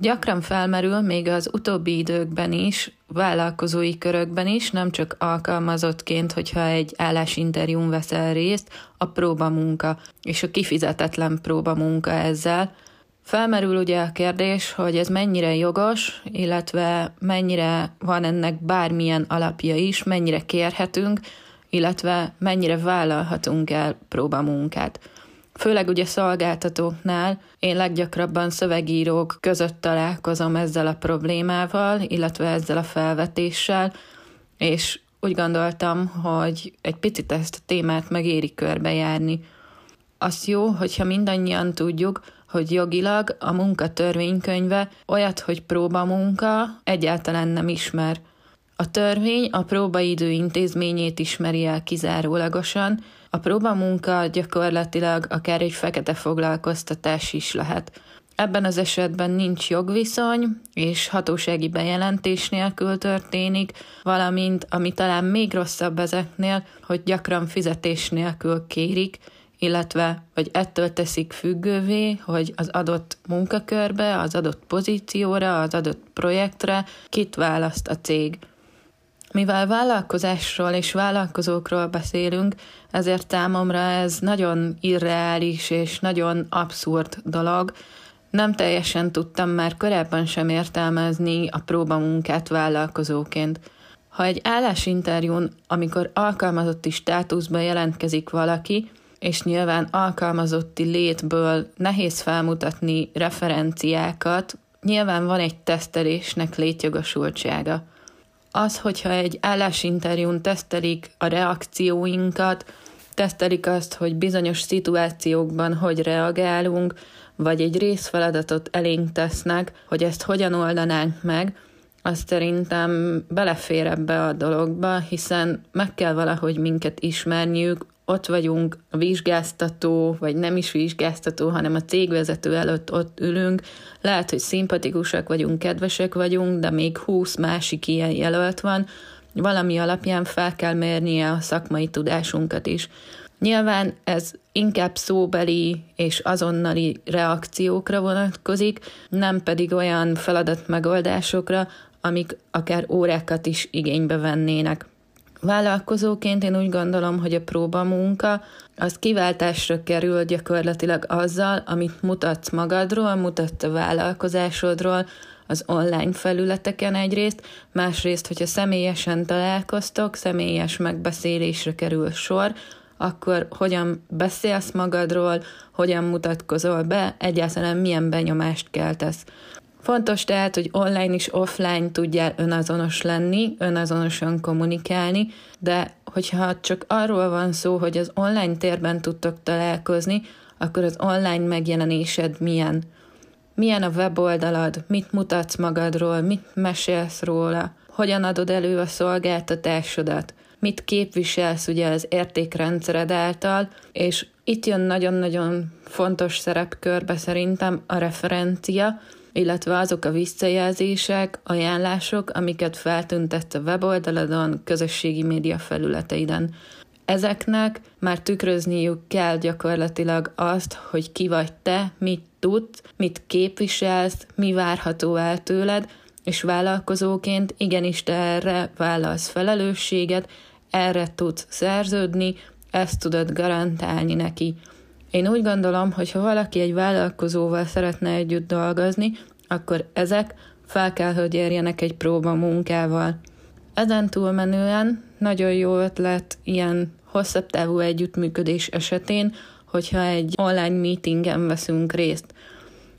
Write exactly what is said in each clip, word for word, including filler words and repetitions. Gyakran felmerül még az utóbbi időkben is, vállalkozói körökben is, nem csak alkalmazottként, hogyha egy állásinterjún veszel részt, a próbamunka és a kifizetetlen próbamunka ezzel. Felmerül ugye a kérdés, hogy ez mennyire jogos, illetve mennyire van ennek bármilyen alapja is, mennyire kérhetünk, illetve mennyire vállalhatunk el próbamunkát. Főleg ugye szolgáltatóknál én leggyakrabban szövegírók között találkozom ezzel a problémával, illetve ezzel a felvetéssel, és úgy gondoltam, hogy egy picit ezt a témát megéri körbejárni. Az jó, hogyha mindannyian tudjuk, hogy jogilag a Munka Törvénykönyve olyat, hogy próbamunka, egyáltalán nem ismer. A törvény a próbaidő intézményét ismeri el kizárólagosan, a próbamunka gyakorlatilag akár egy fekete foglalkoztatás is lehet. Ebben az esetben nincs jogviszony, és hatósági bejelentés nélkül történik, valamint, ami talán még rosszabb ezeknél, hogy gyakran fizetés nélkül kérik, illetve vagy ettől teszik függővé, hogy az adott munkakörbe, az adott pozícióra, az adott projektre kit választ a cég. Mivel vállalkozásról és vállalkozókról beszélünk, ezért számomra ez nagyon irreális és nagyon abszurd dolog. Nem teljesen tudtam már korábban sem értelmezni a próbamunkát vállalkozóként. Ha egy állásinterjún, amikor alkalmazotti státuszban jelentkezik valaki, és nyilván alkalmazotti létből nehéz felmutatni referenciákat, nyilván van egy tesztelésnek létjogosultsága. Az, hogyha egy állásinterjún tesztelik a reakcióinkat, tesztelik azt, hogy bizonyos szituációkban hogy reagálunk, vagy egy részfeladatot elénk tesznek, hogy ezt hogyan oldanánk meg, az szerintem belefér ebbe a dologba, hiszen meg kell valahogy minket ismerniük, ott vagyunk a vizsgáztató, vagy nem is vizsgáztató, hanem a cégvezető előtt ott ülünk. Lehet, hogy szimpatikusak vagyunk, kedvesek vagyunk, de még húsz másik ilyen jelölt van. Valami alapján fel kell mérnie a szakmai tudásunkat is. Nyilván ez inkább szóbeli és azonnali reakciókra vonatkozik, nem pedig olyan feladatmegoldásokra, amik akár órákat is igénybe vennének. Vállalkozóként én úgy gondolom, hogy a próbamunka az kiváltásra kerül gyakorlatilag azzal, amit mutatsz magadról, mutatsz a vállalkozásodról, az online felületeken egyrészt, másrészt, hogyha személyesen találkoztok, személyes megbeszélésre kerül sor, akkor hogyan beszélsz magadról, hogyan mutatkozol be, egyáltalán milyen benyomást keltesz. Fontos tehát, hogy online és offline tudjál önazonos lenni, önazonosan kommunikálni, de hogyha csak arról van szó, hogy az online térben tudtok találkozni, akkor az online megjelenésed milyen? Milyen a weboldalad? Mit mutatsz magadról? Mit mesélsz róla? Hogyan adod elő a szolgáltatásodat? Mit képviselsz ugye az értékrendszered által, és itt jön nagyon-nagyon fontos szerepkörbe szerintem a referencia, illetve azok a visszajelzések, ajánlások, amiket feltüntetsz a weboldaladon, közösségi média felületeiden. Ezeknek már tükrözniük kell gyakorlatilag azt, hogy ki vagy te, mit tudsz, mit képviselsz, mi várható el tőled, és vállalkozóként igenis te erre vállalsz felelősséget, erre tudsz szerződni, ezt tudod garantálni neki. Én úgy gondolom, hogy ha valaki egy vállalkozóval szeretne együtt dolgozni, akkor ezek fel kell, hogy érjenek egy próbamunkával. Ezen túlmenően nagyon jó ötlet ilyen hosszabb távú együttműködés esetén, hogyha egy online meetingen veszünk részt.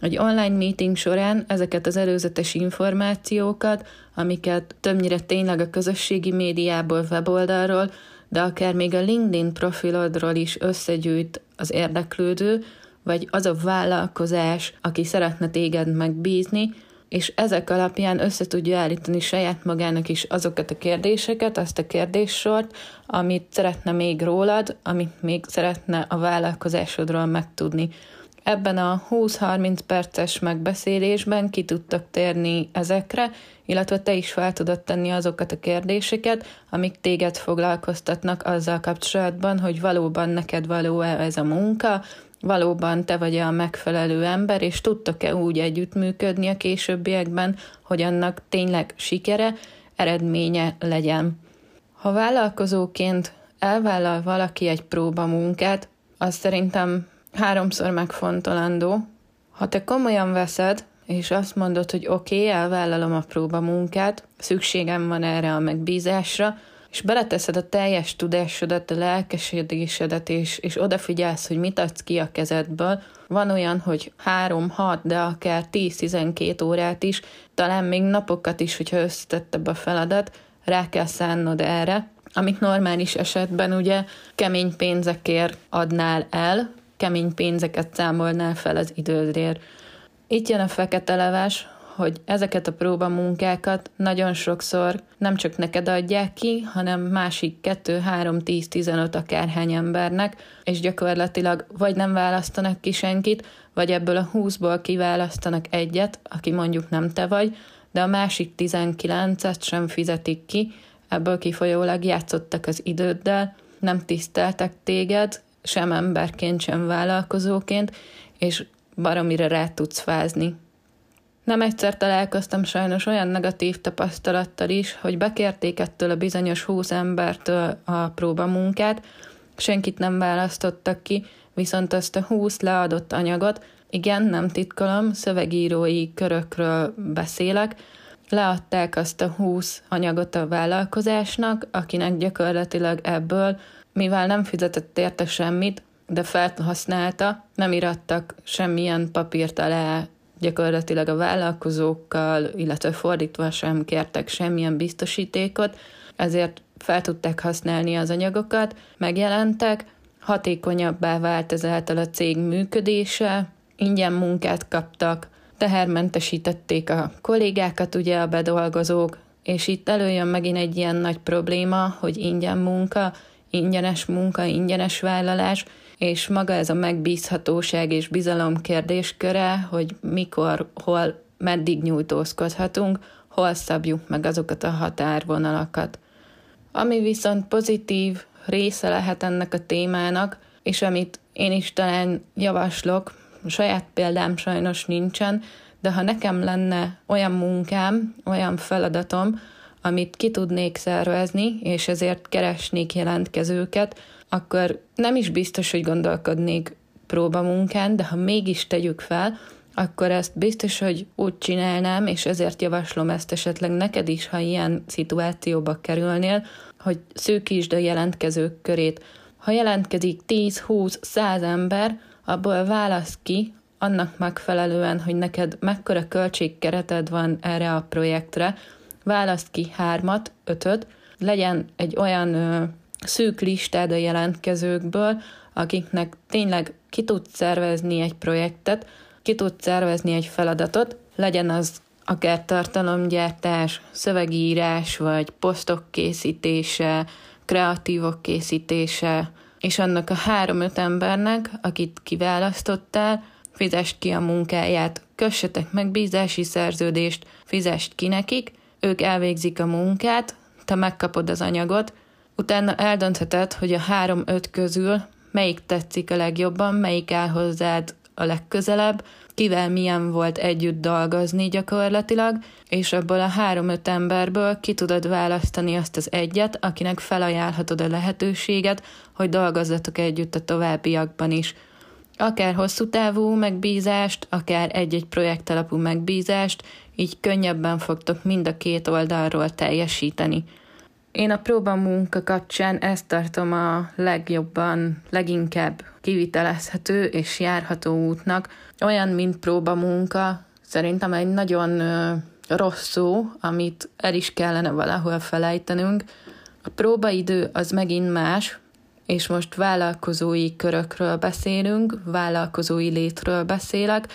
Egy online meeting során ezeket az előzetes információkat, amiket többnyire tényleg a közösségi médiából, weboldalról, de akár még a LinkedIn profilodról is összegyűjt az érdeklődő, vagy az a vállalkozás, aki szeretne téged megbízni, és ezek alapján össze tudja állítani saját magának is azokat a kérdéseket, azt a kérdéssort, amit szeretne még rólad, amit még szeretne a vállalkozásodról megtudni. Ebben a húsz-harminc perces megbeszélésben ki tudtak térni ezekre, illetve te is fel tudod tenni azokat a kérdéseket, amik téged foglalkoztatnak azzal kapcsolatban, hogy valóban neked való-e ez a munka, valóban te vagy a megfelelő ember, és tudtok-e úgy együttműködni a későbbiekben, hogy annak tényleg sikere, eredménye legyen. Ha vállalkozóként elvállal valaki egy próbamunkát, az szerintem háromszor megfontolandó. Ha te komolyan veszed, és azt mondod, hogy oké, okay, elvállalom a próbamunkát, szükségem van erre a megbízásra, és beleteszed a teljes tudásodat, a lelkesedésedet, és, és odafigyelsz, hogy mit adsz ki a kezedből. Van olyan, hogy három-hat, de akár tíz-tizenkét órát is, talán még napokat is, hogyha összetettebb a feladat, rá kell szánnod erre, amit normális esetben ugye kemény pénzekért adnál el, kemény pénzeket számolnál fel az idődért. Itt jön a fekete leves, hogy ezeket a próbamunkákat nagyon sokszor nem csak neked adják ki, hanem másik kettő, három, tíz, tizenöt akárhány embernek, és gyakorlatilag vagy nem választanak ki senkit, vagy ebből a húszból kiválasztanak egyet, aki mondjuk nem te vagy, de a másik tizenkilencet sem fizetik ki, ebből kifolyólag játszottak az időddel, nem tiszteltek téged, sem emberként, sem vállalkozóként, és baromira rá tudsz fázni. Nem egyszer találkoztam sajnos olyan negatív tapasztalattal is, hogy bekérték ettől a bizonyos húsz embertől a próbamunkát, senkit nem választottak ki, viszont azt a húsz leadott anyagot, igen, nem titkolom, szövegírói körökről beszélek, leadták azt a húsz anyagot a vállalkozásnak, akinek gyakorlatilag ebből, mivel nem fizetett érte semmit, de felhasználta, nem irattak semmilyen papírt alá, gyakorlatilag a vállalkozókkal, illetve fordítva sem kértek semmilyen biztosítékot, ezért fel tudták használni az anyagokat, megjelentek, hatékonyabbá vált ezáltal a cég működése, ingyen munkát kaptak, tehermentesítették a kollégákat, ugye a bedolgozók, és itt előjön megint egy ilyen nagy probléma, hogy ingyen munka, ingyenes munka, ingyenes vállalás, és maga ez a megbízhatóság és bizalom kérdésköre, hogy mikor, hol, meddig nyújtózkodhatunk, hol szabjuk meg azokat a határvonalakat. Ami viszont pozitív része lehet ennek a témának, és amit én is talán javaslok, saját példám sajnos nincsen, de ha nekem lenne olyan munkám, olyan feladatom, amit ki tudnék szervezni, és ezért keresnék jelentkezőket, akkor nem is biztos, hogy gondolkodnék próbamunkán, de ha mégis tegyük fel, akkor ezt biztos, hogy úgy csinálnám, és ezért javaslom ezt esetleg neked is, ha ilyen szituációba kerülnél, hogy szűkítsd a jelentkezők körét. Ha jelentkezik tíz, húsz, száz ember, abból válasz ki annak megfelelően, hogy neked mekkora költségkereted van erre a projektre, választ ki hármat, ötöt, legyen egy olyan ö, szűk listád a jelentkezőkből, akiknek tényleg ki tud szervezni egy projektet, ki tud szervezni egy feladatot, legyen az akár tartalomgyártás, szövegírás, vagy posztok készítése, kreatívok készítése, és annak a három-öt embernek, akit kiválasztottál, fizest ki a munkáját, kössetek meg bízási szerződést, fizest ki nekik, ők elvégzik a munkát, te megkapod az anyagot, utána eldöntheted, hogy a három-öt közül melyik tetszik a legjobban, melyik áll hozzád a legközelebb, kivel milyen volt együtt dolgozni gyakorlatilag, és abból a három-öt emberből ki tudod választani azt az egyet, akinek felajánlhatod a lehetőséget, hogy dolgozzatok együtt a továbbiakban is. Akár hosszú távú megbízást, akár egy-egy projekt alapú megbízást, így könnyebben fogtok mind a két oldalról teljesíteni. Én a próbamunka kapcsán ezt tartom a legjobban, leginkább kivitelezhető és járható útnak. Olyan, mint próbamunka, szerintem egy nagyon ö, rossz szó, amit el is kellene valahol felejtenünk. A próbaidő az megint más, és most vállalkozói körökről beszélünk, vállalkozói létről beszélek,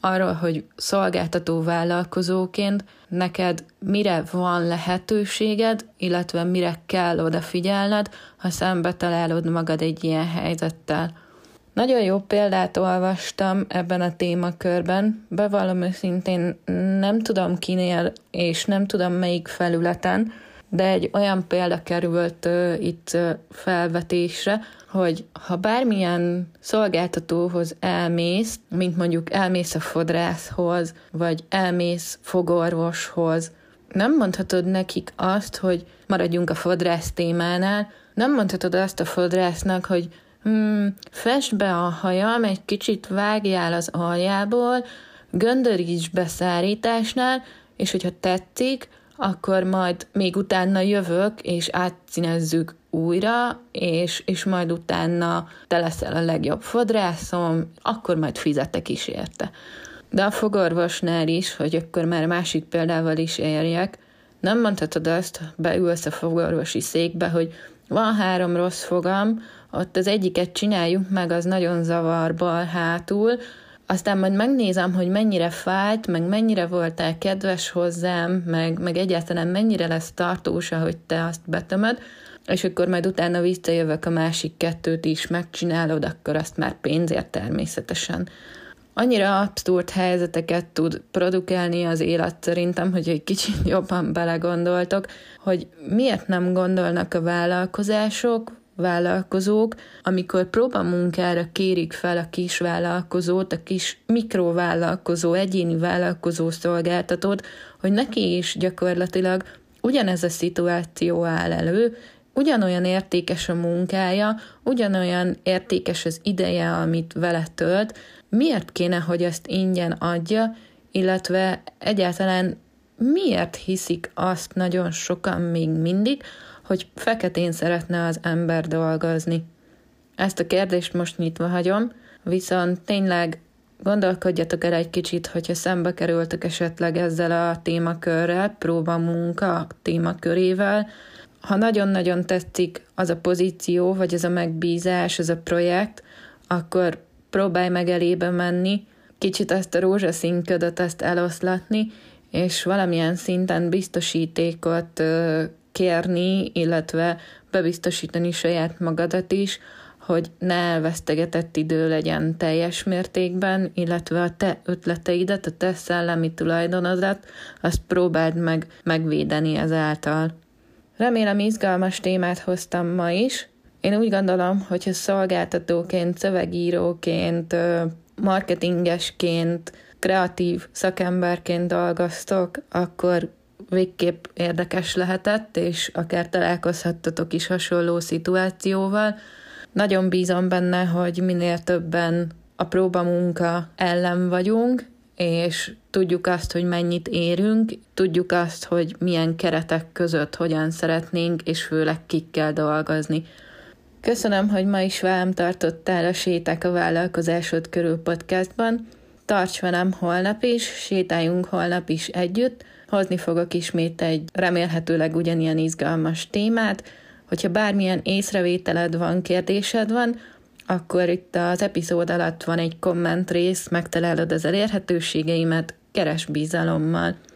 arról, hogy szolgáltató vállalkozóként neked mire van lehetőséged, illetve mire kell odafigyelned, ha szembe találod magad egy ilyen helyzettel. Nagyon jó példát olvastam ebben a témakörben, bevallom őszintén, nem tudom kinél, és nem tudom melyik felületen, de egy olyan példa került itt felvetésre, hogy ha bármilyen szolgáltatóhoz elmész, mint mondjuk elmész a fodrászhoz, vagy elmész fogorvoshoz, nem mondhatod nekik azt, hogy maradjunk a fodrász témánál, nem mondhatod azt a fodrásznak, hogy hmm, fesd be a hajam, egy kicsit vágjál az aljából, göndörítsd be szárításnál, és hogyha tetszik, akkor majd még utána jövök, és átszínezzük újra, és, és majd utána te leszel a legjobb fodrászom, akkor majd fizetek is érte. De a fogorvosnál is, hogy akkor már másik példával is érjek, nem mondhatod azt, beülsz a fogorvosi székbe, hogy van három rossz fogam, ott az egyiket csináljuk meg, az nagyon zavar bal hátul, aztán majd megnézem, hogy mennyire fájt, meg mennyire voltál kedves hozzám, meg, meg egyáltalán mennyire lesz tartós, ahogy te azt betömöd, és akkor majd utána visszajövök, a másik kettőt is megcsinálod, akkor azt már pénzért természetesen. Annyira abszurd helyzeteket tud produkálni az élet szerintem, hogy egy kicsit jobban belegondoltok, hogy miért nem gondolnak a vállalkozások, vállalkozók, amikor próbamunkára kérik fel a kis vállalkozót, a kis mikrovállalkozó, egyéni vállalkozó szolgáltatót, hogy neki is gyakorlatilag ugyanez a szituáció áll elő, ugyanolyan értékes a munkája, ugyanolyan értékes az ideje, amit vele tölt, miért kéne, hogy ezt ingyen adja, illetve egyáltalán miért hiszik azt nagyon sokan még mindig, hogy feketén szeretne az ember dolgozni. Ezt a kérdést most nyitva hagyom, viszont tényleg gondolkodjatok el egy kicsit, hogyha szembe kerültök esetleg ezzel a témakörrel, próbamunka témakörével. Ha nagyon-nagyon tetszik az a pozíció, vagy az a megbízás, az a projekt, akkor próbálj meg elébe menni, kicsit ezt a rózsaszín ködöt ezt eloszlatni, és valamilyen szinten biztosítékot kérni, illetve bebiztosítani saját magadat is, hogy ne elvesztegetett idő legyen teljes mértékben, illetve a te ötleteidet, a te szellemi tulajdonodat, azt próbáld meg megvédeni ezáltal. Remélem izgalmas témát hoztam ma is. Én úgy gondolom, hogyha szolgáltatóként, szövegíróként, marketingesként, kreatív szakemberként dolgoztok, akkor végképp érdekes lehetett, és akár találkozhattatok is hasonló szituációval. Nagyon bízom benne, hogy minél többen a próbamunka ellen vagyunk, és tudjuk azt, hogy mennyit érünk, tudjuk azt, hogy milyen keretek között hogyan szeretnénk, és főleg kikkel dolgozni. Köszönöm, hogy ma is velem tartottál a Séták a vállalkozásod körül podcastban. Tarts velem holnap is, sétáljunk holnap is együtt. Hozni fogok ismét egy remélhetőleg ugyanilyen izgalmas témát. Hogyha bármilyen észrevételed van, kérdésed van, akkor itt az epizód alatt van egy komment rész, megtalálod az elérhetőségeimet, keresd bizalommal.